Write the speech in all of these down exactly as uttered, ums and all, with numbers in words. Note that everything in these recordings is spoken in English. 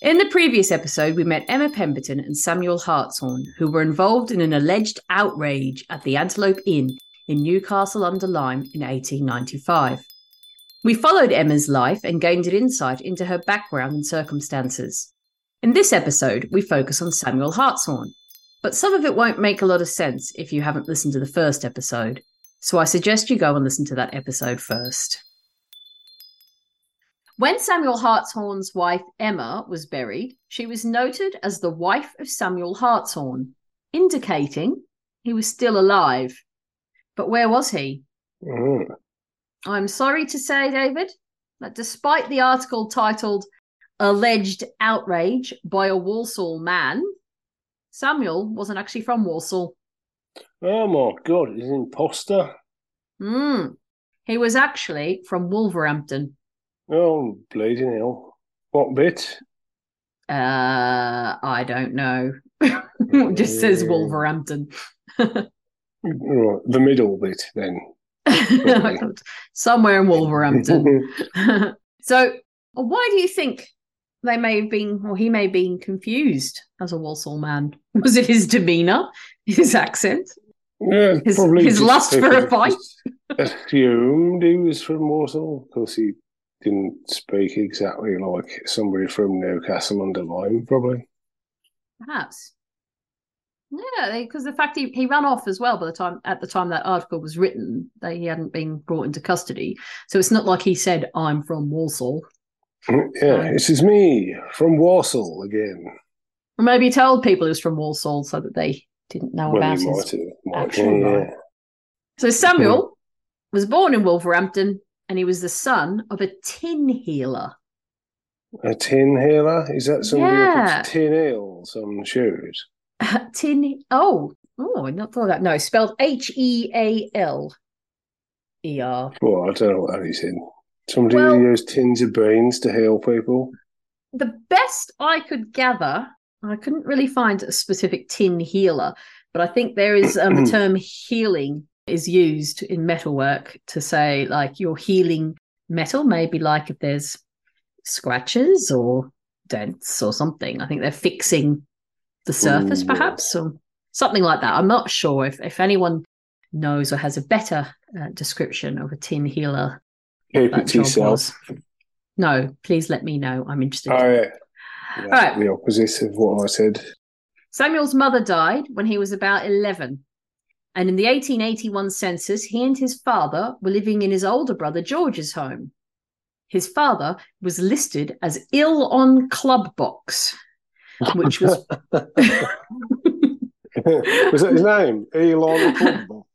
In the previous episode, we met Emma Pemberton and Samuel Hartshorne, who were involved in an alleged outrage at the Antelope Inn in Newcastle-under-Lyme in eighteen ninety-five. We followed Emma's life and gained an insight into her background and circumstances. In this episode, we focus on Samuel Hartshorne, but some of it won't make a lot of sense if you haven't listened to the first episode, so I suggest you go and listen to that episode first. When Samuel Hartshorne's wife Emma was buried, she was noted as the wife of Samuel Hartshorne, indicating he was still alive. But where was he? Mm. I'm sorry to say, David, that despite the article titled Alleged Outrage by a Walsall Man, Samuel wasn't actually from Walsall. Oh my God, he's an imposter. Mm. He was actually from Wolverhampton. Oh, bleeding hell. What bit? Uh, I don't know. It just says Wolverhampton. Right, the middle bit, then. Somewhere in Wolverhampton. So, why do you think they may have been, or he may have been confused as a Walsall man? Was it his demeanour? His accent? Yeah, his his lust for a fight? Assumed he was from Walsall, because he didn't speak exactly like somebody from Newcastle-under-Lyme, probably. Perhaps. Yeah, because the fact he, he ran off as well by the time at the time that article was written, that he hadn't been brought into custody. So it's not like he said, I'm from Walsall. Yeah, um, this is me from Walsall again. Or maybe he told people he was from Walsall so that they didn't know well, about his actual life. Yeah. So Samuel was born in Wolverhampton, and he was the son of a tin healer. A tin healer? Is that somebody yeah. who puts tin heels on shoes? Uh, tin, oh, oh, I not thought of that. No, spelled H E A L E R. Well, I don't know what that is in. Somebody well, who used tins of beans to heal people? The best I could gather, I couldn't really find a specific tin healer, but I think there is um, the term healing is used in metalwork to say, like, you're healing metal, maybe like if there's scratches or dents or something. I think they're fixing the surface, Ooh. perhaps, or something like that. I'm not sure if, if anyone knows or has a better uh, description of a tin healer. Keep it to yourself. No, please let me know. I'm interested. Oh, yeah. Yeah, all right. The opposite of what I said. Samuel's mother died when he was about eleven. And in the eighteen eighty-one census, he and his father were living in his older brother George's home. His father was listed as ill on club box, which was... Was that his name? Ill on club box?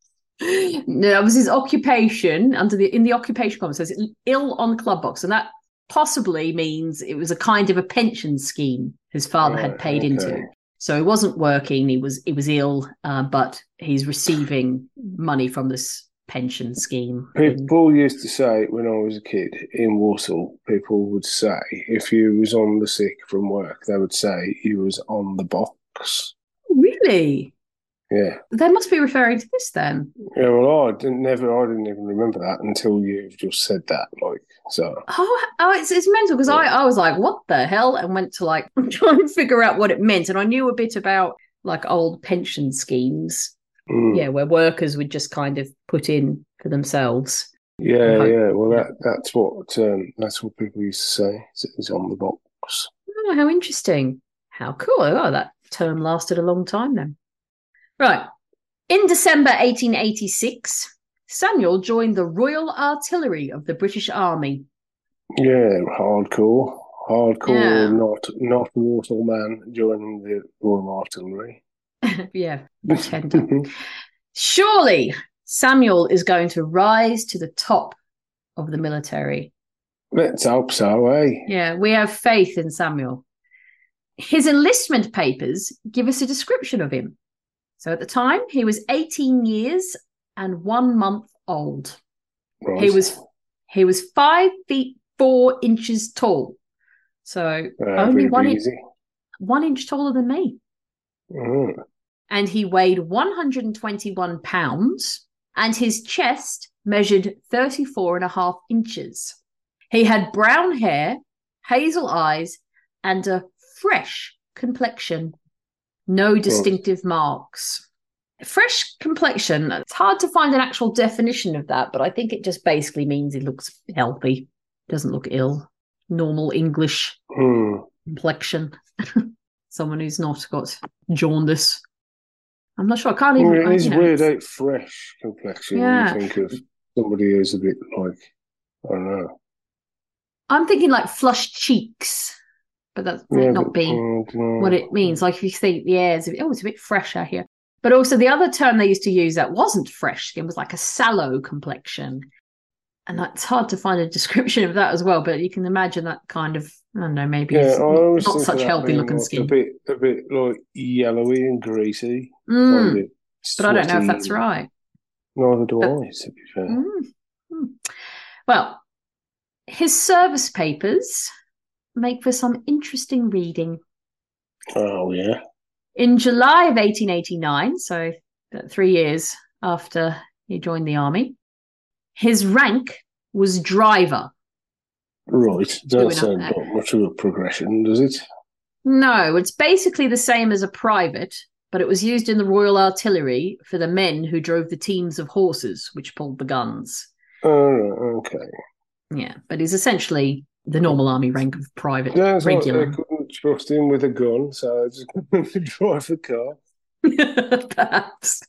No, that was his occupation. Under the In the occupation column, it says ill on club box, and that possibly means it was a kind of a pension scheme his father right, had paid okay. into. So he wasn't working, he was he was ill, uh, but he's receiving money from this pension scheme. People used to say, when I was a kid in Walsall, people would say, if you was on the sick from work, they would say you was on the box. Really? Yeah. They must be referring to this then. Yeah, well, I didn't, never, I didn't even remember that until you've just said that, like, so. Oh, oh it's it's mental, because yeah. I, I was like, what the hell? And went to, like, try and figure out what it meant. And I knew a bit about, like, old pension schemes, mm. yeah, where workers would just kind of put in for themselves. Yeah, hope, yeah, well, that that's what um, that's what people used to say, it's on the box. Oh, how interesting. How cool. Oh, that term lasted a long time then. Right. In December eighteen eighty-six, Samuel joined the Royal Artillery of the British Army. Yeah, hardcore. Hardcore, yeah. not not Walsall man joining the Royal Artillery. Yeah, pretender. Surely Samuel is going to rise to the top of the military. Let's hope so, eh? Yeah, we have faith in Samuel. His enlistment papers give us a description of him. So at the time, he was eighteen years and one month old. Right. He was he was five feet four inches tall. So uh, only one inch, one inch taller than me. Mm. And he weighed one hundred twenty-one pounds, and his chest measured thirty-four and a half inches. He had brown hair, hazel eyes, and a fresh complexion, no distinctive marks. Fresh complexion, it's hard to find an actual definition of that, but I think it just basically means it looks healthy, doesn't look ill. Normal English mm. complexion. Someone who's not got jaundice. I'm not sure. I can't even. Well, it is you know, weird, ain't fresh complexion yeah. when you think of somebody who's a bit like, I don't know. I'm thinking like flushed cheeks, but that's yeah, not but, being oh, no. what it means. Like if you think the air's oh, it's a bit fresh out here. But also the other term they used to use that wasn't fresh skin was like a sallow complexion. And it's hard to find a description of that as well, but you can imagine that kind of, I don't know, maybe yeah, it's not such healthy-looking like skin. A bit, a bit like yellowy and greasy. Mm. Like but I don't know if that's right. Neither do but, I, to be fair. Mm, mm. Well, his service papers make for some interesting reading. Oh, yeah. In July of eighteen eighty-nine, so three years after he joined the army, his rank was driver. Right. Doesn't sound like much of a progression, does it? No, it's basically the same as a private, but it was used in the Royal Artillery for the men who drove the teams of horses, which pulled the guns. Oh, okay. Yeah, but he's essentially the normal army rank of private. No, it's regular. Like they couldn't trust him with a gun, so I just couldn't drive a car. Perhaps.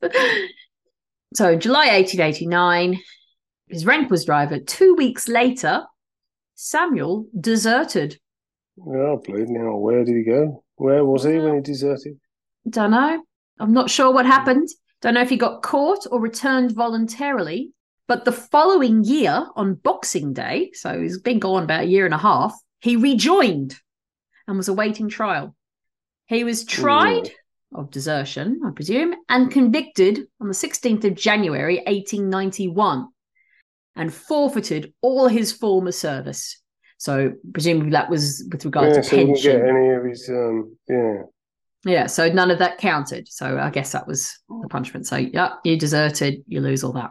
So, July eighteen eighty-nine... his rank was driver. Two weeks later, Samuel deserted. Oh, bleeding hell. Where did he go? Where was he when he deserted? Don't know. I'm not sure what happened. Don't know if he got caught or returned voluntarily. But the following year, on Boxing Day, so he's been gone about a year and a half, he rejoined and was awaiting trial. He was tried Ooh. of desertion, I presume, and convicted on the sixteenth of January, eighteen ninety-one. And forfeited all his former service. So presumably that was with regard yeah, to so pension. He didn't get any of his, um, yeah. Yeah, so none of that counted. So I guess that was the punishment. So, yeah, you deserted, you lose all that.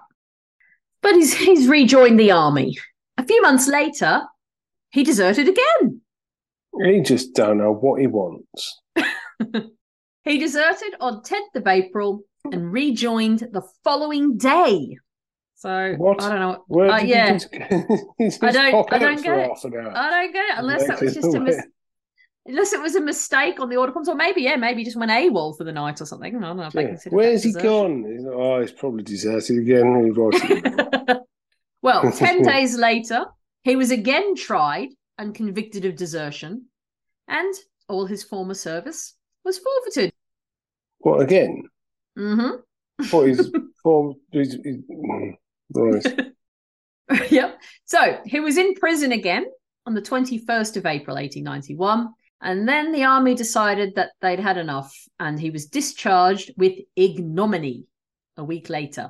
But he's he's rejoined the army. A few months later, he deserted again. He just don't know what he wants. He deserted on tenth of April and rejoined the following day. So what? I don't know. Where uh, yeah, just, I don't. I don't get it. I don't get it unless that was just a mis- unless it was a mistake on the order forms, or maybe yeah, maybe he just went AWOL for the night or something. I don't know if yeah. they Where's he gone? He's, oh, he's probably deserted again. Well, ten days later, he was again tried and convicted of desertion, and all his former service was forfeited. What again? Mm-hmm. What is? for his, his, Right. Yep. So he was in prison again on the twenty-first of April, eighteen ninety-one. And then the army decided that they'd had enough and he was discharged with ignominy a week later.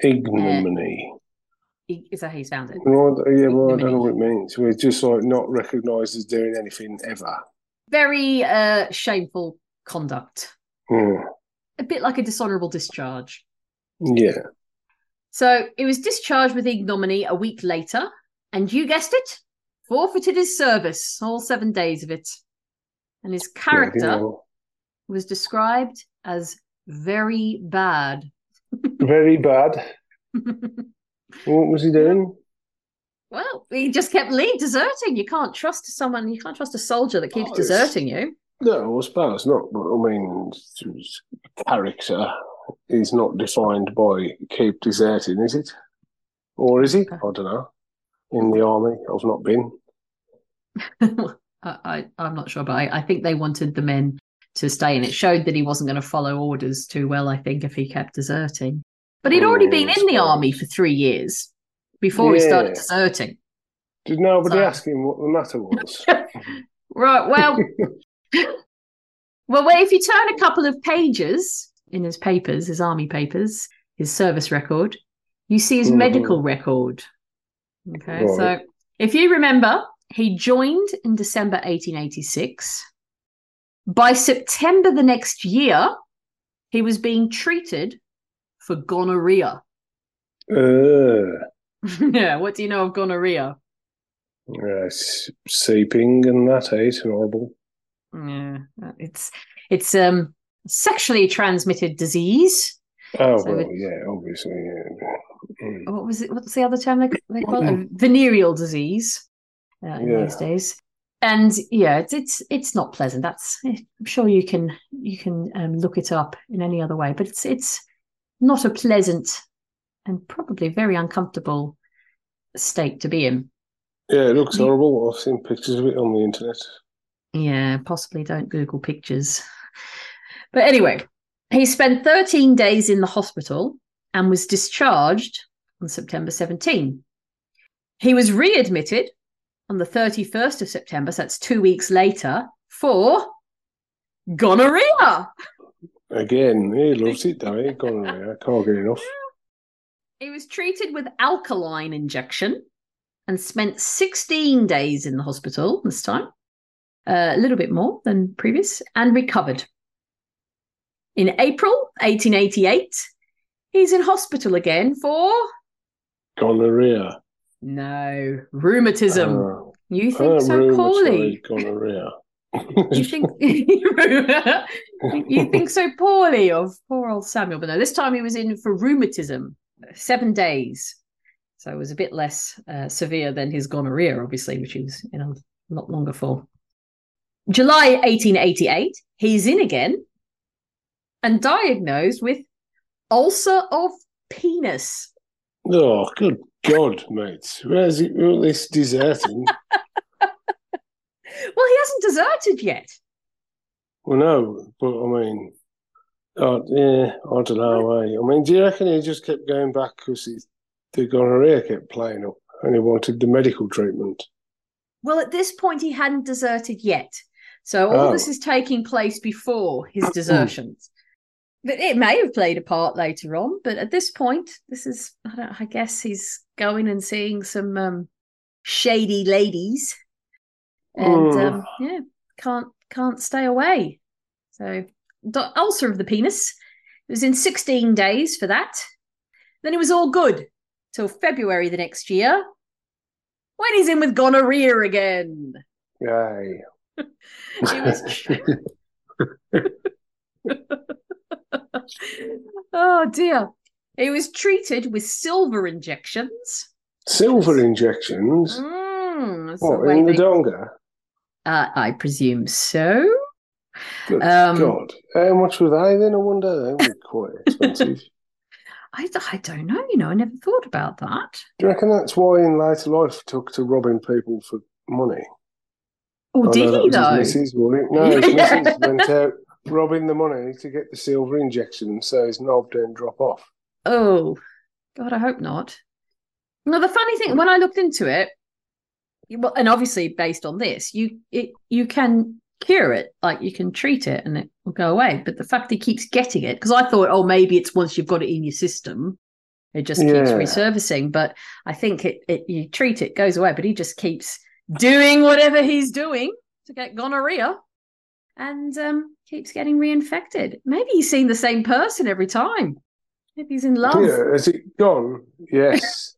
Ignominy. Uh, is that how you sound it? Well, yeah, well, I don't know what it means. We're just like not recognised as doing anything ever. Very uh, shameful conduct. Mm. A bit like a dishonourable discharge. Yeah. So he was discharged with ignominy a week later, and you guessed it, forfeited his service, all seven days of it. And his character yeah, was described as very bad. Very bad. What was he doing? Well, he just kept lead deserting. You can't trust someone, you can't trust a soldier that keeps oh, deserting you. No, I suppose not, but I mean, character is not defined by keep deserting, is it? Or is it? I don't know. In the army, I've not been. I, I, I'm not sure, but I, I think they wanted the men to stay, and it showed that he wasn't going to follow orders too well, I think, if he kept deserting. But he'd already mm, been in the army for three years before yeah. he started deserting. Did nobody so. ask him what the matter was? Right, well, well, if you turn a couple of pages in his papers, his army papers, his service record, you see his mm-hmm. medical record. Okay, right. So if you remember, he joined in December eighteen eighty-six. By September the next year, he was being treated for gonorrhea. Uh. Yeah, what do you know of gonorrhea? Uh, seeping and that, eh? It's horrible. Yeah, it's it's um sexually transmitted disease. Oh, so well, it, yeah, obviously. Yeah. Mm. What was it? What's the other term they, they call it? A venereal disease uh, in yeah. these days. And yeah, it's it's it's not pleasant. That's I'm sure you can you can um, look it up in any other way, but it's it's not a pleasant and probably very uncomfortable state to be in. Yeah, it looks horrible. I've seen pictures of it on the internet. Yeah, possibly don't Google pictures. But anyway, he spent thirteen days in the hospital and was discharged on September seventeenth. He was readmitted on the thirty-first of September, so that's two weeks later, for gonorrhea. Again, he loves it, though. He gonorrhea, can't get enough. He was treated with alkaline injection and spent sixteen days in the hospital this time, uh, a little bit more than previous, and recovered. In April eighteen eighty-eight, he's in hospital again for... gonorrhea. No, rheumatism. Uh, you think I'm so poorly. Gonorrhea. you think you think so poorly of poor old Samuel. But no, this time he was in for rheumatism, seven days. So it was a bit less uh, severe than his gonorrhea, obviously, which he was in a lot longer for. July eighteen eighty-eight, he's in again and diagnosed with ulcer of penis. Oh, good God, mate. Where's it, all this deserting? Well, he hasn't deserted yet. Well, no, but I mean, oh, yeah, I don't know. Eh? I mean, do you reckon he just kept going back because he's the gonorrhea kept playing up and he wanted the medical treatment? Well, at this point, he hadn't deserted yet. So all oh. this is taking place before his desertions. But it may have played a part later on. But at this point, this is, I, don't, I guess he's going and seeing some um, shady ladies and mm. um, yeah, can't can't stay away. So ulcer of the penis. It was in sixteen days for that. Then it was all good. Till February the next year, when he's in with gonorrhea again. Yay. He was... oh, dear. He was treated with silver injections. Silver injections? Mm, what, the in they... the donga? Uh, I presume so. Good um, God. How much were they then? I wonder. They were quite expensive. I, I don't know, you know, I never thought about that. Do you reckon that's why in later life took to robbing people for money? Oh, I did he, though? His missus, wasn't it? No, his yeah. missus went out robbing the money to get the silver injection so his knob didn't drop off. Oh, God, I hope not. Now, the funny thing, when I looked into it, well, and obviously based on this, you it, you can cure it, like you can treat it and it will go away. But the fact he keeps getting it, because I thought, oh, maybe it's once you've got it in your system, it just yeah. keeps resurfacing. But I think it, it you treat it, goes away, but he just keeps doing whatever he's doing to get gonorrhea and um, keeps getting reinfected. Maybe he's seen the same person every time. Maybe he's in love. Yeah, has it gone? Yes.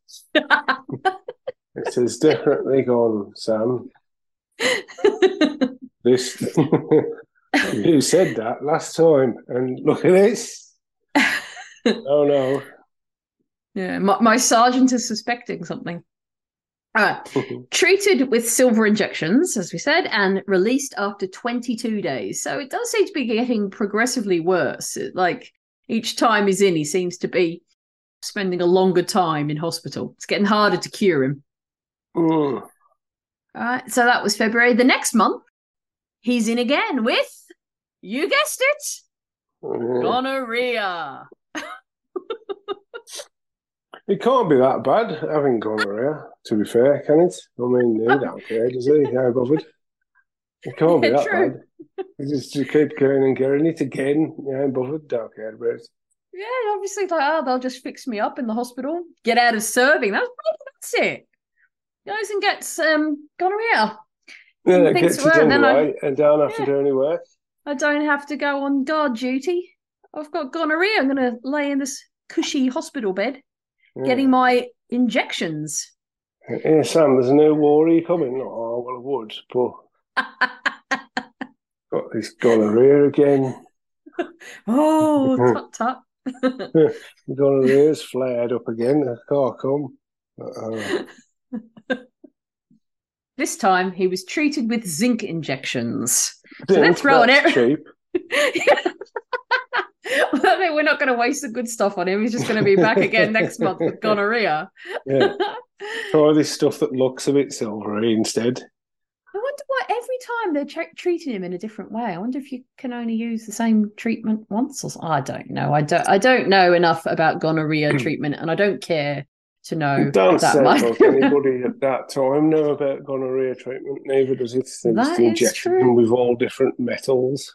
It has definitely gone, Sam. This you said that last time and look at this. Oh no. Yeah, my, my sergeant is suspecting something. All right. Treated with silver injections, as we said, and released after twenty-two days. So it does seem to be getting progressively worse. It, like each time he's in, he seems to be spending a longer time in hospital. It's getting harder to cure him. Mm. All right, so that was February. The next month, he's in again with, you guessed it, oh. gonorrhea. It can't be that bad having gonorrhea, to be fair, can it? I mean, he don't care, does he? How bothered? It can't yeah, be that true. bad. You just you keep going and going it again. Yeah, I'm bothered, don't care about it. Yeah, obviously, like, oh, they'll just fix me up in the hospital, get out of serving. That's, that's it. Goes and gets um, gonorrhea. Yeah, it gets it done right and don't have yeah, to do any work. I don't have to go on guard duty. I've got gonorrhea. I'm going to lay in this cushy hospital bed yeah. getting my injections. Yeah, Sam, there's no worry coming. Oh, well, I would, but... got his gonorrhea again. Oh, tut tut. The gonorrhea's flared up again. I can't come. Uh-oh. This time he was treated with zinc injections. Zinc, so they're throwing that's it. Cheap. Well, they we're not going to waste the good stuff on him. He's just going to be back again next month with gonorrhea. Yeah. Try this stuff that looks a bit silvery instead. I wonder why every time they're tra- treating him in a different way. I wonder if you can only use the same treatment once or so. I don't know. I don't. I don't know enough about gonorrhea treatment, and I don't care to know don't that much. Like anybody at that time know about gonorrhea treatment? Neither does it. It's that is true. Them with all different metals.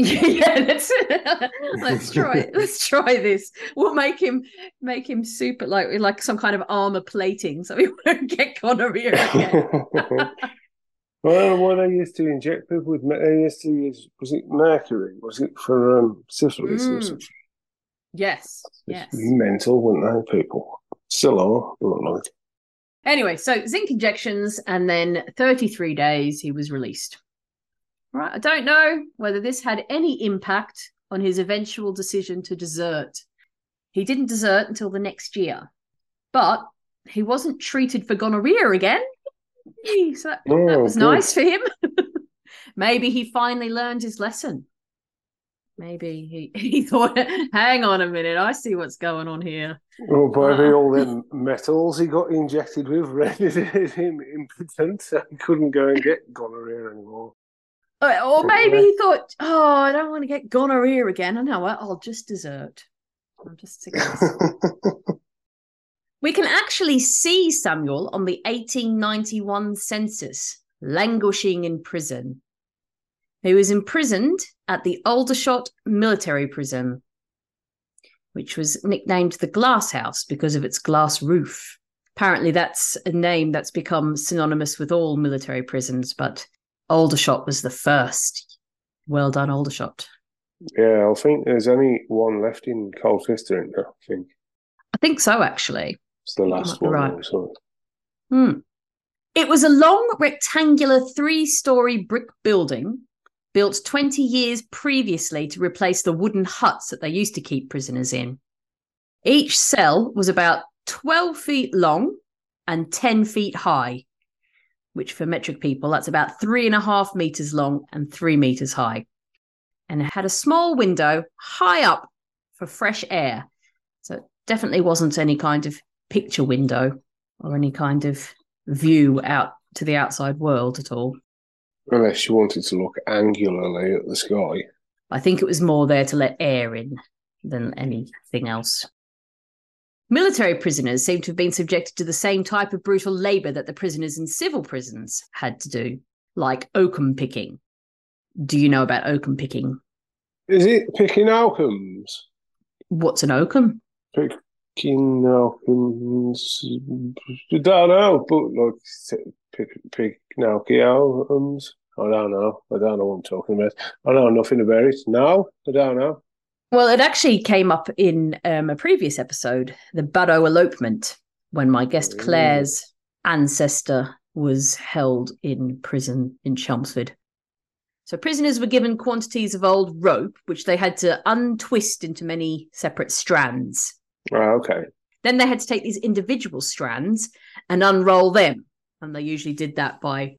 Yeah, let's let's try let's try this. We'll make him make him super like like some kind of armor plating, so he won't get gonorrhea again. Well, why they used to inject people with they used to use was it mercury? Was it for um, syphilis mm. or something? Yes, it's yes. Mental, wouldn't they? People still are. Look like. Anyway, so zinc injections, and then thirty-three days he was released. Right, I don't know whether this had any impact on his eventual decision to desert. He didn't desert until the next year, but he wasn't treated for gonorrhea again. So that, oh, that was good. Nice for him. Maybe he finally learned his lesson. Maybe he, he thought, hang on a minute, I see what's going on here. Well, by the, all them metals he got injected with rendered him impotent, so he couldn't go and get gonorrhea anymore. Or maybe he thought, oh, I don't want to get gonorrhea again. I know what, I'll just desert. I'm just sick of this. We can actually see Samuel on the eighteen ninety-one census, languishing in prison. He was imprisoned at the Aldershot Military Prison, which was nicknamed the Glass House because of its glass roof. Apparently that's a name that's become synonymous with all military prisons, but Aldershot was the first. Well done, Aldershot. Yeah, I think there's only one left in Colchester, isn't there? I think. I think so, actually. It's the last one. Right. Hmm. It was a long, rectangular, three-storey brick building built twenty years previously to replace the wooden huts that they used to keep prisoners in. Each cell was about twelve feet long and ten feet high, which for metric people, that's about three and a half metres long and three metres high. And it had a small window high up for fresh air. So it definitely wasn't any kind of picture window or any kind of view out to the outside world at all. Unless you wanted to look angularly at the sky. I think it was more there to let air in than anything else. Military prisoners seem to have been subjected to the same type of brutal labour that the prisoners in civil prisons had to do, like oakum picking. Do you know about oakum picking? Is it picking oakums? What's an oakum? Picking oakums. I don't know, but like picking pick, oakums. I don't know. I don't know what I'm talking about. I know nothing about it. No, I don't know. Well, it actually came up in um, a previous episode, the Baddow elopement, when my guest Claire's ancestor was held in prison in Chelmsford. So prisoners were given quantities of old rope, which they had to untwist into many separate strands. Oh, okay. Then they had to take these individual strands and unroll them. And they usually did that by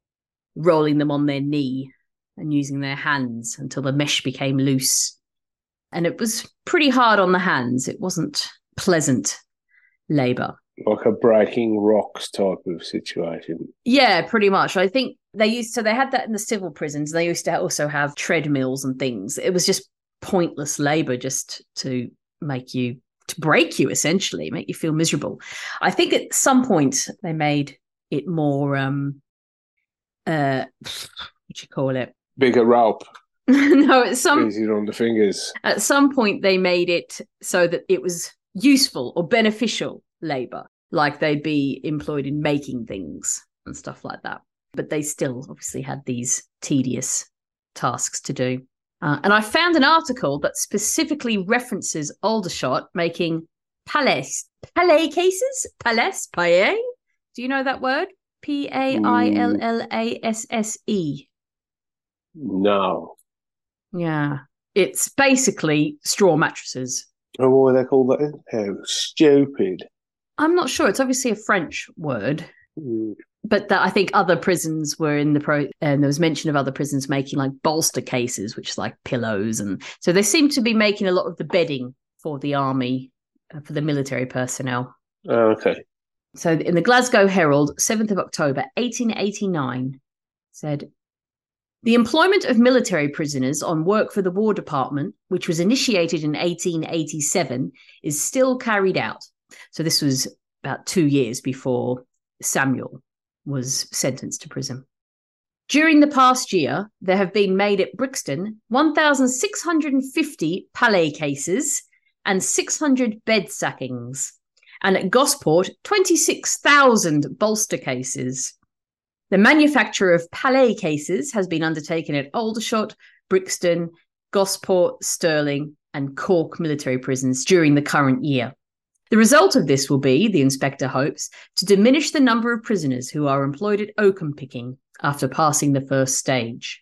rolling them on their knee and using their hands until the mesh became loose. And it was pretty hard on the hands. It wasn't pleasant labour. Like a breaking rocks type of situation. Yeah, pretty much. I think they used to, they had that in the civil prisons. They used to also have treadmills and things. It was just pointless labour just to make you, to break you essentially, make you feel miserable. I think at some point they made it more, um, uh, what do you call it? Bigger rope. No, at some easier on the fingers. At some point, they made it so that it was useful or beneficial labour, like they'd be employed in making things and stuff like that. But they still obviously had these tedious tasks to do. Uh, and I found an article that specifically references Aldershot making palais, palais cases, palais, paillet. Do you know that word? P A I L L A S S E. No. Yeah. It's basically straw mattresses. Oh, what were they called? That? Oh, stupid. I'm not sure. It's obviously a French word. Mm. But that I think other prisons were in the pro, and there was mention of other prisons making like bolster cases, which is like pillows. And so they seem to be making a lot of the bedding for the army, uh, for the military personnel. Oh, okay. So in the Glasgow Herald, seventh of October, eighteen eighty-nine, said, the employment of military prisoners on work for the War Department, which was initiated in eighteen eighty-seven, is still carried out. So this was about two years before Samuel was sentenced to prison. During the past year, there have been made at Brixton one thousand six hundred fifty pallet cases and six hundred bed sackings, and at Gosport, twenty-six thousand bolster cases. The manufacture of pallet cases has been undertaken at Aldershot, Brixton, Gosport, Stirling, and Cork military prisons during the current year. The result of this will be, the inspector hopes, to diminish the number of prisoners who are employed at oakum picking after passing the first stage.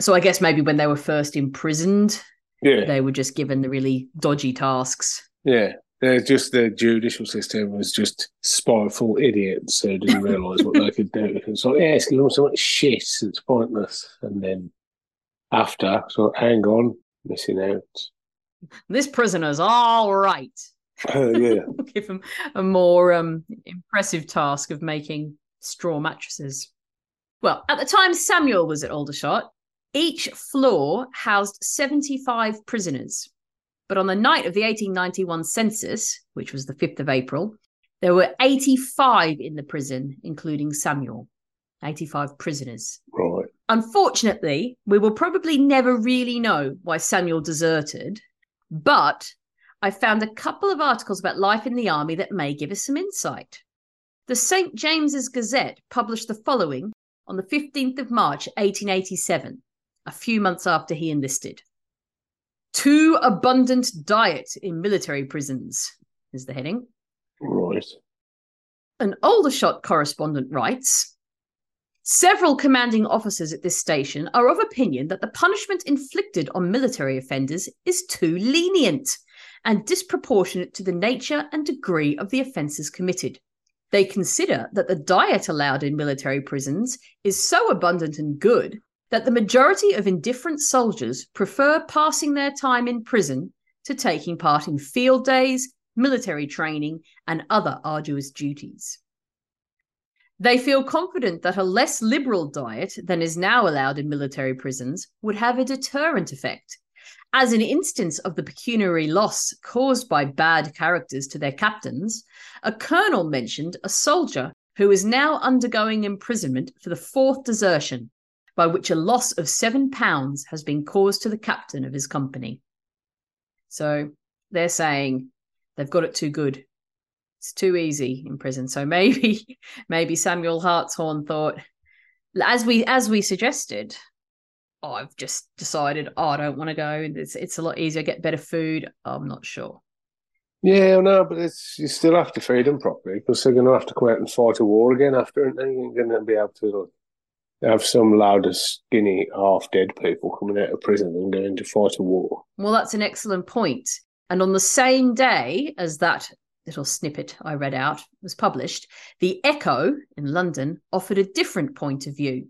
So I guess maybe when they were first imprisoned, yeah, they were just given the really dodgy tasks. Yeah, they're just the judicial system was just spiteful idiots who didn't realise what they could do. It's like, yeah, it's giving them so much shit, it's pointless. And then after, so hang on, missing out. This prisoner's all right. Oh, yeah. Give him a more um, impressive task of making straw mattresses. Well, at the time Samuel was at Aldershot, each floor housed seventy-five prisoners. But on the night of the eighteen ninety-one census, which was the fifth of April, there were eighty-five in the prison, including Samuel. eighty-five prisoners. Right. Unfortunately, we will probably never really know why Samuel deserted, but I found a couple of articles about life in the army that may give us some insight. The Saint James's Gazette published the following on the fifteenth of March, eighteen eighty-seven, a few months after he enlisted. Too abundant diet in military prisons is the heading. Right. An Aldershot correspondent writes, several commanding officers at this station are of opinion that the punishment inflicted on military offenders is too lenient and disproportionate to the nature and degree of the offences committed. They consider that the diet allowed in military prisons is so abundant and good that the majority of indifferent soldiers prefer passing their time in prison to taking part in field days, military training, and other arduous duties. They feel confident that a less liberal diet than is now allowed in military prisons would have a deterrent effect, as an instance of the pecuniary loss caused by bad characters to their captains, a colonel mentioned a soldier who is now undergoing imprisonment for the fourth desertion, by which a loss of seven pounds has been caused to the captain of his company. So they're saying they've got it too good. It's too easy in prison. So maybe, maybe Samuel Hartshorne thought, as we as we suggested, oh, I've just decided, oh, I don't want to go. It's it's a lot easier, get better food. I'm not sure. Yeah, no, but it's, you still have to feed them properly because they're going to have to go out and fight a war again after, and then you're going to be able to like, have some louder, skinny, half-dead people coming out of prison and going to fight a war. Well, that's an excellent point. And on the same day as that little snippet I read out was published, the Echo in London offered a different point of view.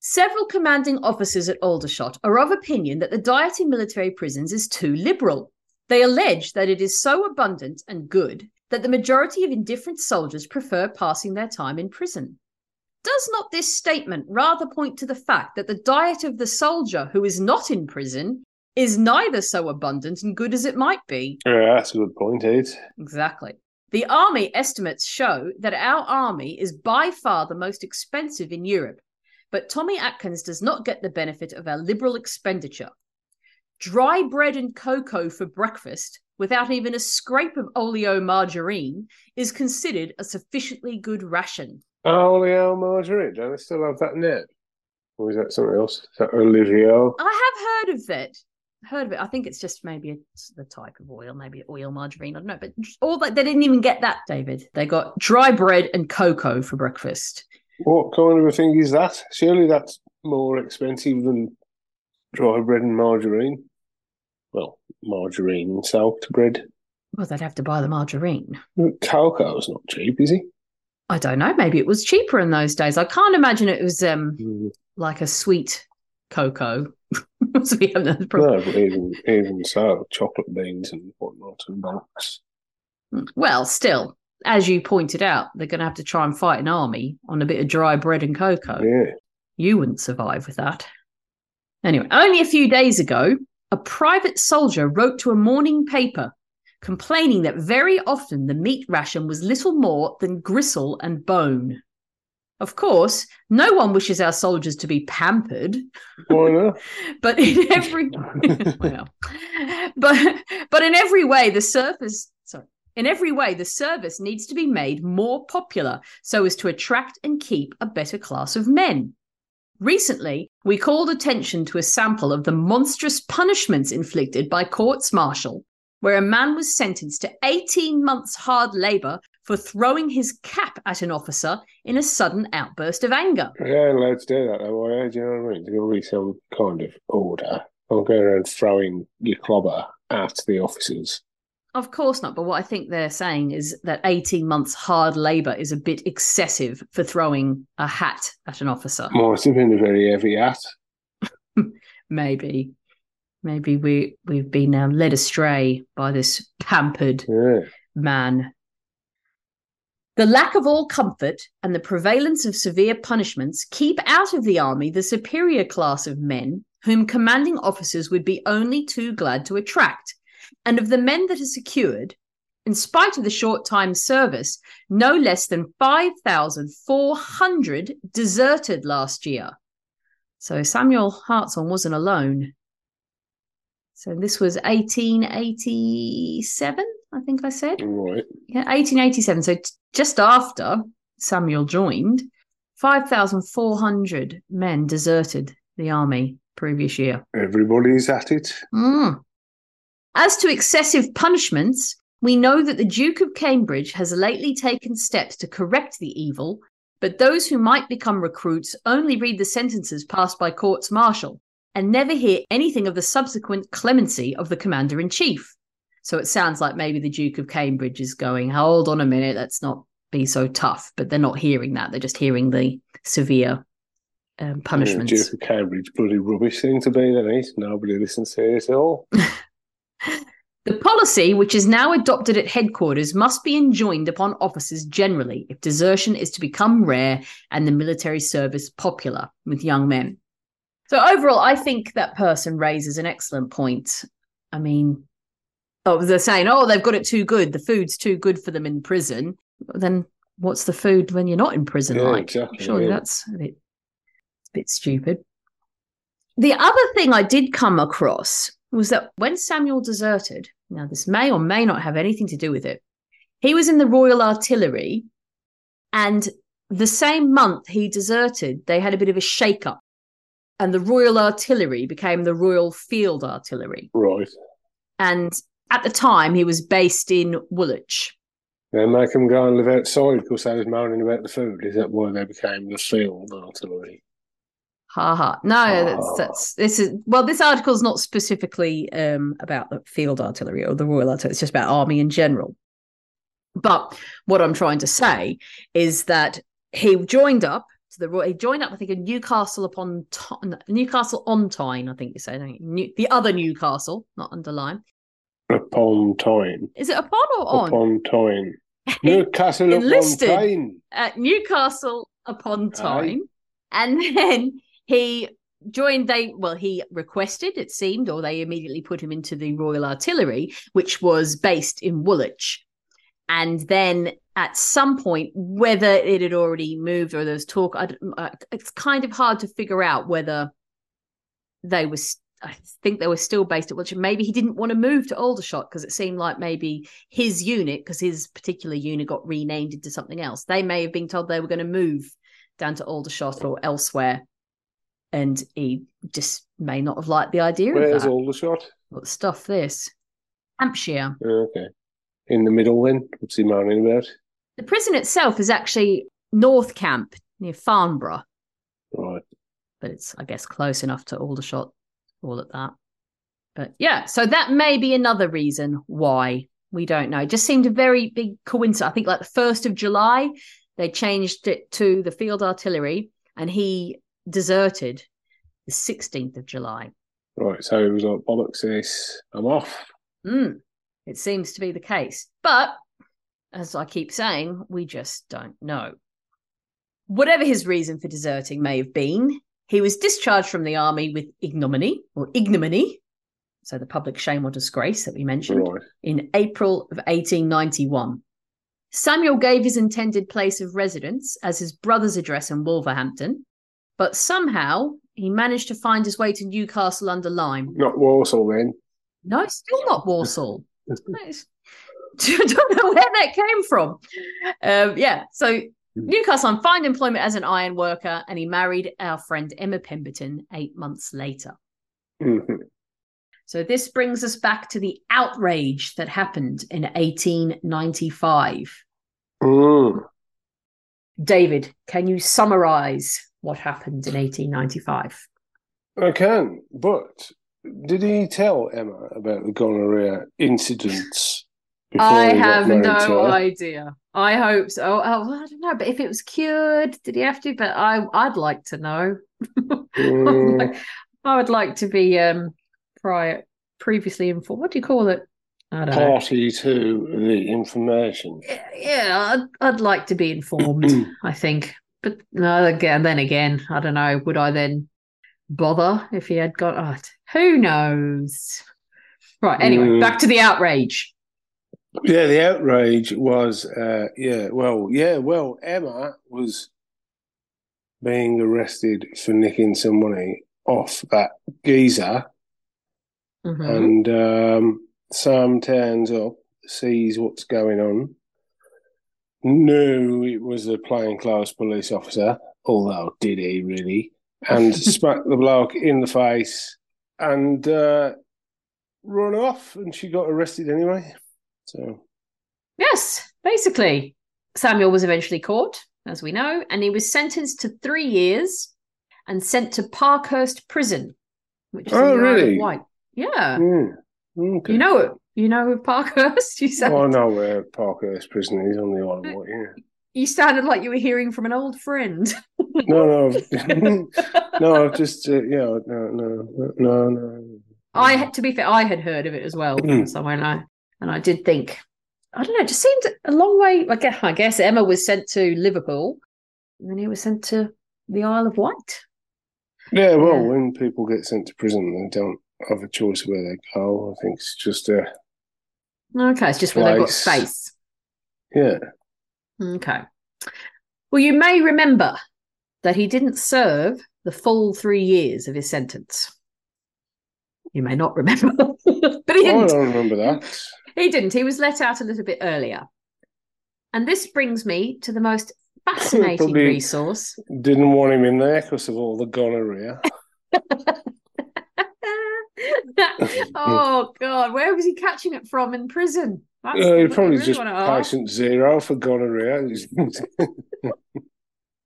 Several commanding officers at Aldershot are of opinion that the diet in military prisons is too liberal. They allege that it is so abundant and good that the majority of indifferent soldiers prefer passing their time in prison. Does not this statement rather point to the fact that the diet of the soldier who is not in prison is neither so abundant and good as it might be? Yeah, that's a good point, Ed. Exactly. The army estimates show that our army is by far the most expensive in Europe, but Tommy Atkins does not get the benefit of our liberal expenditure. Dry bread and cocoa for breakfast, without even a scrape of oleomargarine, is considered a sufficiently good ration. Oleomargarine, don't I still have that net? Or is that something else? Is that olivio? I have heard of that. Heard of it. I think it's just maybe it's the type of oil, maybe oil margarine, I don't know. But all that, they didn't even get that, David. They got dry bread and cocoa for breakfast. What kind of a thing is that? Surely that's more expensive than dry bread and margarine. Well, margarine and soaked bread. Well, they'd have to buy the margarine. Cocoa's not cheap, is it? I don't know. Maybe it was cheaper in those days. I can't imagine it was um, mm. like a sweet cocoa. So we have those problems. No, but even, even so, chocolate beans and whatnot and box. Well, still, as you pointed out, they're going to have to try and fight an army on a bit of dry bread and cocoa. Yeah. You wouldn't survive with that. Anyway, only a few days ago, a private soldier wrote to a morning paper complaining that very often the meat ration was little more than gristle and bone. Of course, no one wishes our soldiers to be pampered. Why not? But in every well, but but in every way, the surface sorry. In every way, the service needs to be made more popular so as to attract and keep a better class of men. Recently, we called attention to a sample of the monstrous punishments inflicted by courts-martial, where a man was sentenced to eighteen months hard labour for throwing his cap at an officer in a sudden outburst of anger. Yeah, let's do that. Though. Do you know what I mean? There's got to be some kind of order. Don't go around throwing your clobber at the officers. Of course not, but what I think they're saying is that eighteen months hard labour is a bit excessive for throwing a hat at an officer. Well, it's been a very heavy hat. Maybe. Maybe we, we've been um, led astray by this pampered yeah. man. The lack of all comfort and the prevalence of severe punishments keep out of the army the superior class of men whom commanding officers would be only too glad to attract. And of the men that are secured, in spite of the short time service, no less than five thousand four hundred deserted last year. So Samuel Hartshorne wasn't alone. So this was eighteen eighty-seven, I think I said. Right. Yeah, eighteen eighty-seven. So t- just after Samuel joined, five thousand four hundred men deserted the army previous year. Everybody's at it. Mm. As to excessive punishments, we know that the Duke of Cambridge has lately taken steps to correct the evil, but those who might become recruits only read the sentences passed by courts-martial and never hear anything of the subsequent clemency of the Commander-in-Chief. So it sounds like maybe the Duke of Cambridge is going, hold on a minute, let's not be so tough, but they're not hearing that. They're just hearing the severe um, punishments. Yeah, the Duke of Cambridge, bloody rubbish thing to be, then, eh? Nobody listens to it at all. The policy which is now adopted at headquarters must be enjoined upon officers generally if desertion is to become rare and the military service popular with young men. So overall, I think that person raises an excellent point. I mean, oh, they're saying, oh, they've got it too good. The food's too good for them in prison. Then what's the food when you're not in prison yeah, like? Exactly, Surely yeah. that's a bit, it's a bit stupid. The other thing I did come across was that when Samuel deserted, now this may or may not have anything to do with it, he was in the Royal Artillery, and the same month he deserted, they had a bit of a shake-up, and the Royal Artillery became the Royal Field Artillery. Right. And at the time, he was based in Woolwich. They make him go and live outside because they was moaning about the food. Is that why they became the Field Artillery? Ha ha. No, that's, that's, this is, well, this article is not specifically um, about the field artillery or the Royal Artillery. It's just about army in general. But what I'm trying to say is that he joined up to the Royal, he joined up, I think, in Newcastle upon, Newcastle on Tyne, I think you say, don't you? New, the other Newcastle, not under Lyme. Upon Tyne. Is it upon or on? Upon Tyne. Newcastle upon Tyne. At Newcastle upon Tyne. And then He joined, they, well, he requested, it seemed, or they immediately put him into the Royal Artillery, which was based in Woolwich. And then at some point, whether it had already moved or there was talk, I, I, it's kind of hard to figure out whether they were, I think they were still based at Woolwich. Maybe he didn't want to move to Aldershot because it seemed like maybe his unit, because his particular unit got renamed into something else. They may have been told they were going to move down to Aldershot or elsewhere. And he just may not have liked the idea Where's of that. Where's Aldershot? What stuff this? Hampshire. Oh, okay. In the middle then? What's he moaning about? The prison itself is actually North Camp near Farnborough. Right. but it's, I guess, close enough to Aldershot, all at that. But yeah, so that may be another reason why. We don't know. It just seemed a very big coincidence. I think like the first of July, they changed it to the Field Artillery, and he deserted the sixteenth of July. Right, so it was like, bollocks this, I'm off. Mm, it seems to be the case. But, as I keep saying, we just don't know. Whatever his reason for deserting may have been, he was discharged from the army with ignominy, or ignominy, so the public shame or disgrace that we mentioned, right, in April of eighteen ninety-one. Samuel gave his intended place of residence as his brother's address in Wolverhampton, but somehow he managed to find his way to Newcastle-under-Lyme. Not Walsall, then. No, it's still not Walsall. I don't know where that came from. Um, yeah, so Newcastle found employment as an iron worker, and he married our friend Emma Pemberton eight months later. Mm-hmm. So this brings us back to the outrage that happened in eighteen ninety-five. Mm. David, can you summarise what happened in eighteen ninety-five? I can, but did he tell Emma about the gonorrhea incidents? I have no idea. I hope so. Oh, I don't know, but if it was cured, did he have to? But I, I'd like to know. Mm. I, would like, I would like to be... Um, prior previously informed. What do you call it? I don't Party know. To the information. Yeah, I'd, I'd like to be informed, I think. But no, again, then again, I don't know. Would I then bother if he had got? Oh, who knows? Right. Anyway, mm. back to the outrage. Yeah, the outrage was. Uh, yeah. Well. Yeah. Well, Emma was being arrested for nicking some money off that geezer. Mm-hmm. And um, Sam turns up, sees what's going on, knew it was a plainclothes police officer, although did he really, and smacked the bloke in the face and uh, run off, and she got arrested anyway. So, yes, basically. Samuel was eventually caught, as we know, and he was sentenced to three years and sent to Parkhurst Prison, which is oh, in the really? Isle of Wight. Yeah. Mm, okay. You know it. You know Parkhurst? You sound... Oh, I know where Parkhurst Prison is on the Isle of Wight, yeah. You sounded like you were hearing from an old friend. no, no. no, I've just, uh, yeah, no, no, no, no. I had, to be fair, I had heard of it as well somewhere, and I, and I did think, I don't know, it just seemed a long way. I guess, I guess Emma was sent to Liverpool, and then he was sent to the Isle of Wight. Yeah, well, yeah. When people get sent to prison, they don't have a choice where they go. I think it's just a okay. It's just place. Where they've got space. Yeah. Okay. Well, you may remember that he didn't serve the full three years of his sentence. You may not remember, but he didn't. I don't remember that. He didn't. He was let out a little bit earlier, and this brings me to the most fascinating resource. Didn't want him in there because of all the gonorrhea. Oh God, where was he catching it from in prison? That's uh, probably really just patient zero for gonorrhea.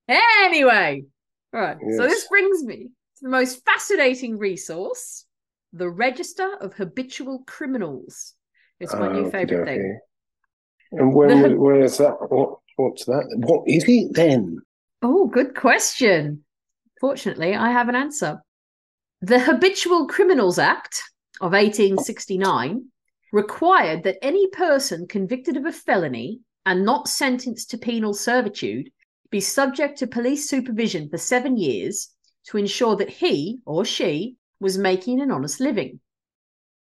Anyway, all right. Yes. So this brings me to the most fascinating resource: the Register of Habitual Criminals. It's my oh, new favourite okay. thing. And when the... where is that? What what's that? What is it then? Oh, good question. Fortunately, I have an answer. The Habitual Criminals Act of eighteen sixty-nine required that any person convicted of a felony and not sentenced to penal servitude be subject to police supervision for seven years to ensure that he or she was making an honest living.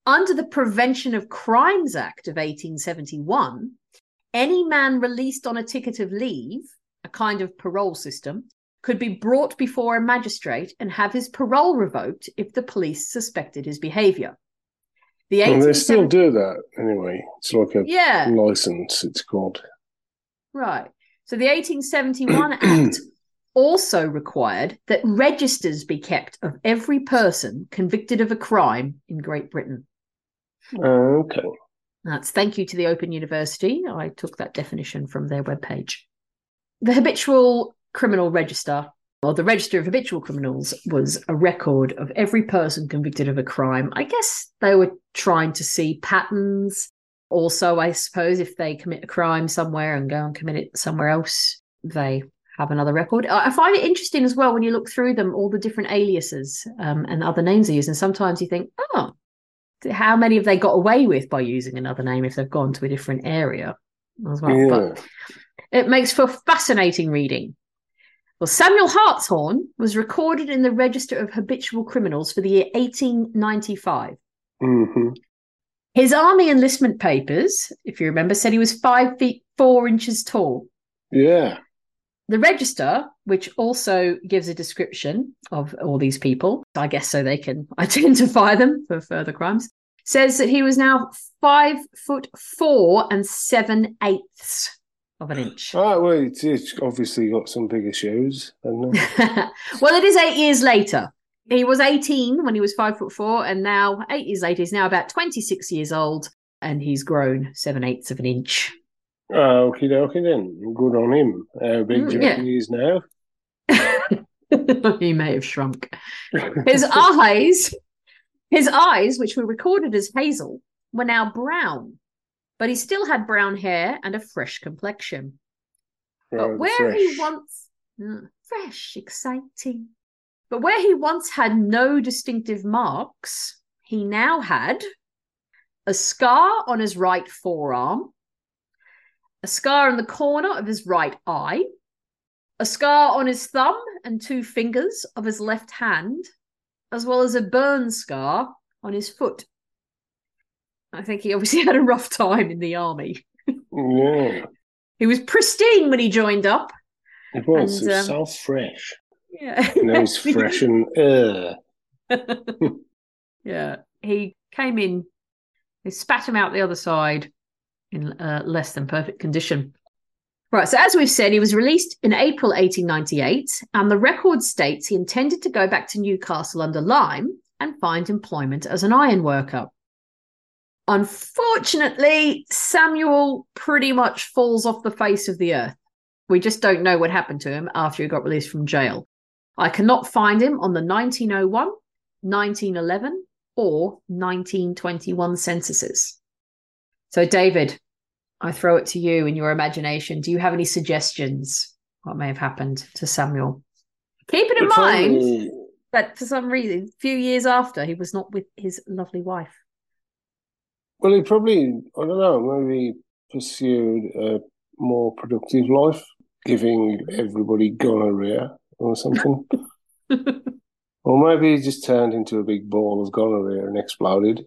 Under the Prevention of Crimes Act of eighteen seventy-one, any man released on a ticket of leave, a kind of parole system, could be brought before a magistrate and have his parole revoked if the police suspected his behaviour. The eighteen seventy- well, they still do that anyway. It's like a yeah. licence, it's called. Right. So the eighteen seventy-one Act also required that registers be kept of every person convicted of a crime in Great Britain. Okay. That's thank you to the Open University. I took that definition from their webpage. The habitual... Criminal Register Well, the Register of Habitual Criminals was a record of every person convicted of a crime. I guess they were trying to see patterns. Also, I suppose if they commit a crime somewhere and go and commit it somewhere else, they have another record. I find it interesting as well when you look through them, all the different aliases um, and other names they use. And sometimes you think, oh, how many have they got away with by using another name if they've gone to a different area as well? Yeah. But it makes for fascinating reading. Well, Samuel Hartshorne was recorded in the Register of Habitual Criminals for the year eighteen ninety-five. Mm-hmm. His army enlistment papers, if you remember, said he was five feet four inches tall. Yeah. The register, which also gives a description of all these people, I guess so they can identify them for further crimes, says that he was now five foot four and seven eighthths of an inch. Oh, well, it's, it's obviously got some bigger shoes. Well, it is eight years later. He was eighteen when he was five foot four, and now eight years later, he's now about twenty-six years old, and he's grown seven eighths of an inch. Oh, okie dokie then. Good on him. How big mm, do you yeah. he is now? He may have shrunk. His eyes, his eyes, which were recorded as hazel, were now brown, but he still had brown hair and a fresh complexion. Brown, but where fresh. he once mm, fresh, exciting. But where he once had no distinctive marks, he now had a scar on his right forearm, a scar in the corner of his right eye, a scar on his thumb and two fingers of his left hand, as well as a burn scar on his foot. I think he obviously had a rough time in the army. Yeah. He was pristine when he joined up. He was, and, um, so fresh. Yeah. You know, he's fresh and air. Yeah. He came in, they spat him out the other side in uh, less than perfect condition. Right, so as we've said, he was released in April eighteen ninety-eight, and the record states he intended to go back to Newcastle-under-Lyme and find employment as an iron worker. Unfortunately, Samuel pretty much falls off the face of the earth. We just don't know what happened to him after he got released from jail. I cannot find him on the nineteen oh one, nineteen eleven, or nineteen twenty-one censuses. So, David, I throw it to you in your imagination. Do you have any suggestions what may have happened to Samuel? Keeping in mind that for some reason, a few years after, he was not with his lovely wife. Well, he probably, I don't know, maybe pursued a more productive life, giving everybody gonorrhea or something. Or maybe he just turned into a big ball of gonorrhea and exploded.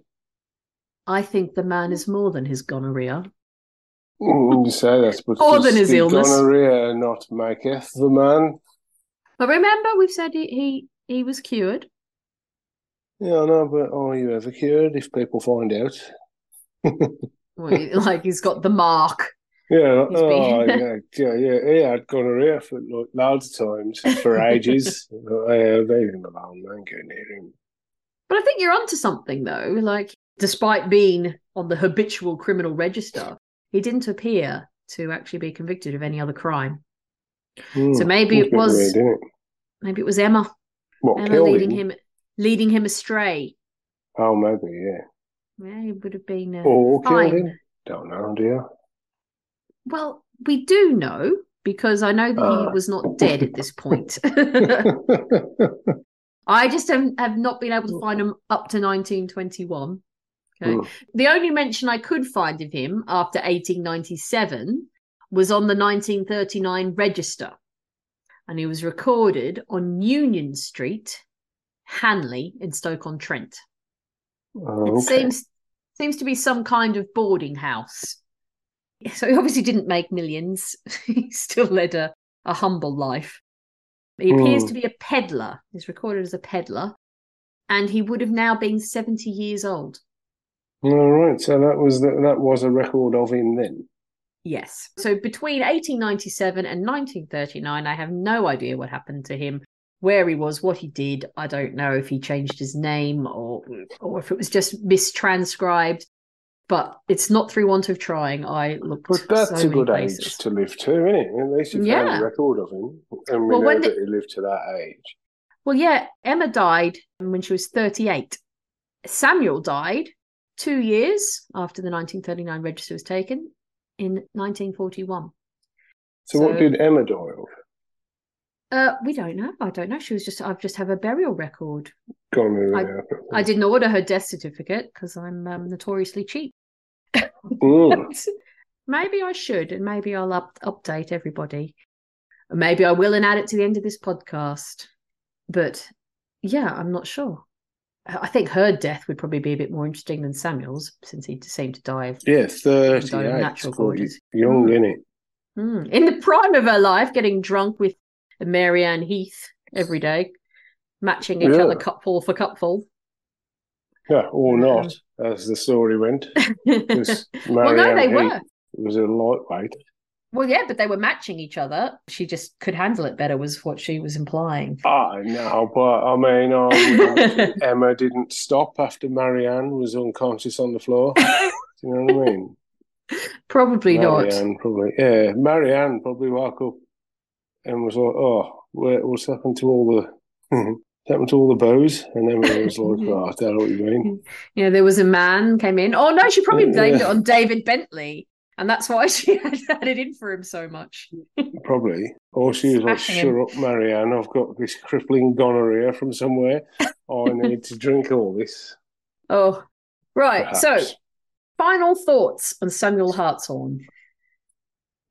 I think the man is more than his gonorrhea. Mm, you say that, but more than his illness. Gonorrhea not maketh the man. But remember, we've said he, he, he was cured. Yeah, I know, but are you ever cured if people find out? Well, like he's got the mark. Yeah, oh, yeah, yeah, yeah. He had gonorrhea for like, loads of times, for ages. Yeah, leave him alone, don't go near him. But I think you're onto something, though. Like, despite being on the habitual criminal register, he didn't appear to actually be convicted of any other crime. Mm, so maybe it was weird, it? maybe it was Emma, what, Emma leading him? him leading him astray. Oh, maybe, yeah. Yeah, he would have been uh, or fine. Killed him. Don't know, do you? Well, we do know, because I know that uh. he was not dead at this point. I just have, have not been able to find him up to nineteen twenty-one. Okay. Mm. The only mention I could find of him after eighteen ninety-seven was on the nineteen thirty-nine register, and he was recorded on Union Street, Hanley in Stoke-on-Trent. Oh, okay. It seems seems to be some kind of boarding house. So he obviously didn't make millions. He still led a, a humble life. He mm. appears to be a peddler. He's recorded as a peddler, and he would have now been seventy years old. All right, so that was the, that was a record of him then. Yes. So between eighteen ninety-seven and nineteen thirty-nine, I have no idea what happened to him, where he was, what he did. I don't know if he changed his name or or if it was just mistranscribed. But it's not through want of trying. I looked. But that's so a good places. Age to live to, isn't it? At least you yeah. found a record of him, and we well, know when that the... he lived to that age. Well, yeah, Emma died when she was thirty-eight. Samuel died two years after the nineteen thirty-nine register was taken in nineteen forty-one. So, so what did Emma die of? Uh, we don't know. I don't know. She was just. I've just have a burial record. Gone I, I didn't order her death certificate because I'm um, notoriously cheap. Mm. Maybe I should, and maybe I'll up, update everybody. Maybe I will and add it to the end of this podcast. But yeah, I'm not sure. I think her death would probably be a bit more interesting than Samuel's, since he seemed to die of yeah, thirty-eight, die of natural causes. Young, mm. innit? Mm. In the prime of her life, getting drunk with Marianne Heath every day, matching each yeah. other cupful for cupful. Yeah, or not, um, as the story went. Well, no, they Heath were. Was a lightweight. Well, yeah, but they were matching each other. She just could handle it better, was what she was implying. I know, but I mean, um, Emma didn't stop after Marianne was unconscious on the floor. Do you know what I mean? Probably Marianne, not. Probably, yeah, Marianne probably woke up and was like, "Oh, what's happened to all the?" Happened to all the bows, and Emma was like, "Oh, I don't know what you mean." Yeah, there was a man came in. Oh no, she probably blamed yeah. it on David Bentley, and that's why she had, had it in for him so much. Probably, or she was like, "Shut him. up, Marianne! I've got this crippling gonorrhea from somewhere. I need to drink all this." Oh, right. Perhaps. So, final thoughts on Samuel Hartshorne.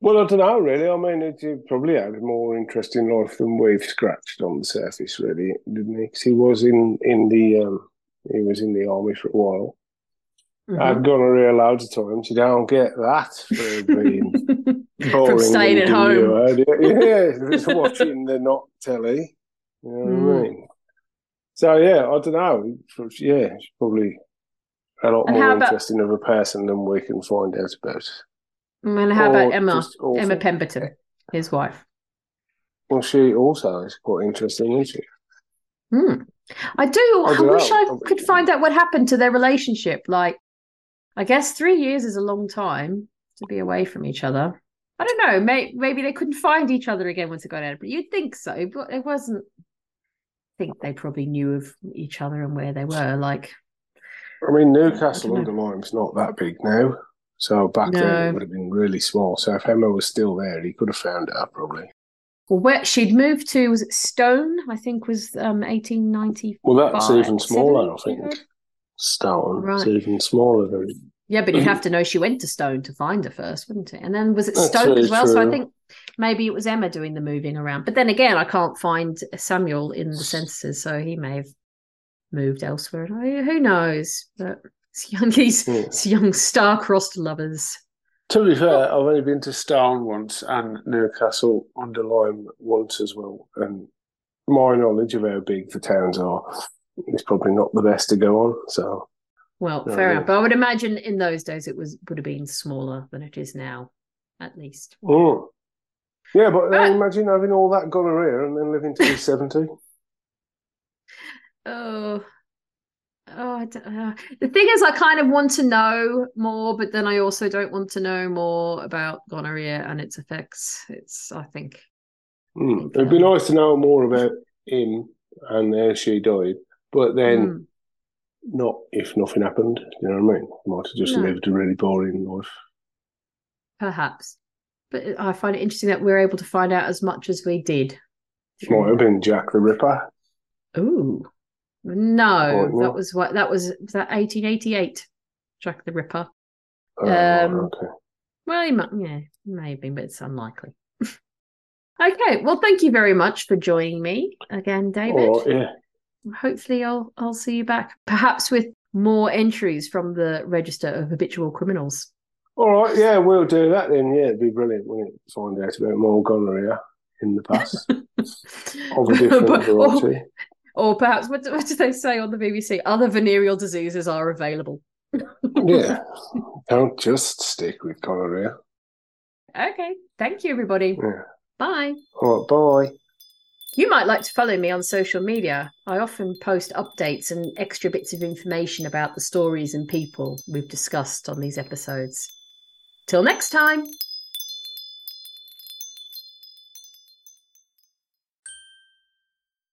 Well, I don't know, really. I mean, it, it probably had a more interesting life than we've scratched on the surface, really, didn't he? Because he was in, in the um, he was in the army for a while. Mm-hmm. I've gone around loads of times. You don't get that for being boring. From staying at home. Yeah, just watching the not telly. You know mm. what I mean? So, yeah, I don't know. Yeah, he's probably a lot and more about- interesting of a person than we can find out about. And how about Emma, Emma Pemberton, his wife? Well, she also is quite interesting, isn't she? Mm. I do. I, I wish know. I could find out what happened to their relationship. Like, I guess three years is a long time to be away from each other. I don't know. May, maybe they couldn't find each other again once they got out. But you'd think so. But it wasn't. I think they probably knew of each other and where they were. Like, I mean, Newcastle-under-Lyme's not that big now. So back no. then it would have been really small. So if Emma was still there, he could have found her probably. Well, where she'd moved to was it Stone? I think was um, eighteen ninety. Well, that's even smaller, seventy, I think. Stone, right? It's even smaller than. Yeah, but you'd have to know she went to Stone to find her first, wouldn't it? And then was it that's Stone really as well? True. So I think maybe it was Emma doing the moving around. But then again, I can't find Samuel in the censuses, so he may have moved elsewhere. Who knows? But. It's young, these, yeah. it's young star-crossed lovers. To be fair, I've only been to Stone once and Newcastle-under-Lyme once as well. And my knowledge of how big the towns are is probably not the best to go on. So, well, no, fair enough. But I would imagine in those days it was would have been smaller than it is now, at least. Mm. Yeah, but right. imagine having all that gonorrhea and then living to be seventy. Oh... Oh, I don't know. The thing is, I kind of want to know more, but then I also don't want to know more about gonorrhea and its effects. It's, I think, mm. I think it'd be um, nice to know more about him and how she died, but then mm. not if nothing happened. You know what I mean? Might have just no. lived a really boring life, perhaps. But I find it interesting that we're able to find out as much as we did. Might have been Jack the Ripper. Ooh. No, oh, that was what that was. Was that eighteen eighty-eight, Jack the Ripper? Oh, um, okay. Well, he might, yeah, maybe, but it's unlikely. Okay. Well, thank you very much for joining me again, David. Oh, yeah. Hopefully, I'll I'll see you back, perhaps with more entries from the Register of Habitual Criminals. All right. Yeah, we'll do that then. Yeah, it'd be brilliant when we find out about more gonorrhea in the past of a different but, variety. Oh, Or perhaps, what do, what do they say on the B B C? Other venereal diseases are available. Yeah. Don't just stick with gonorrhea. Okay. Thank you, everybody. Yeah. Bye. All right, bye. You might like to follow me on social media. I often post updates and extra bits of information about the stories and people we've discussed on these episodes. Till next time!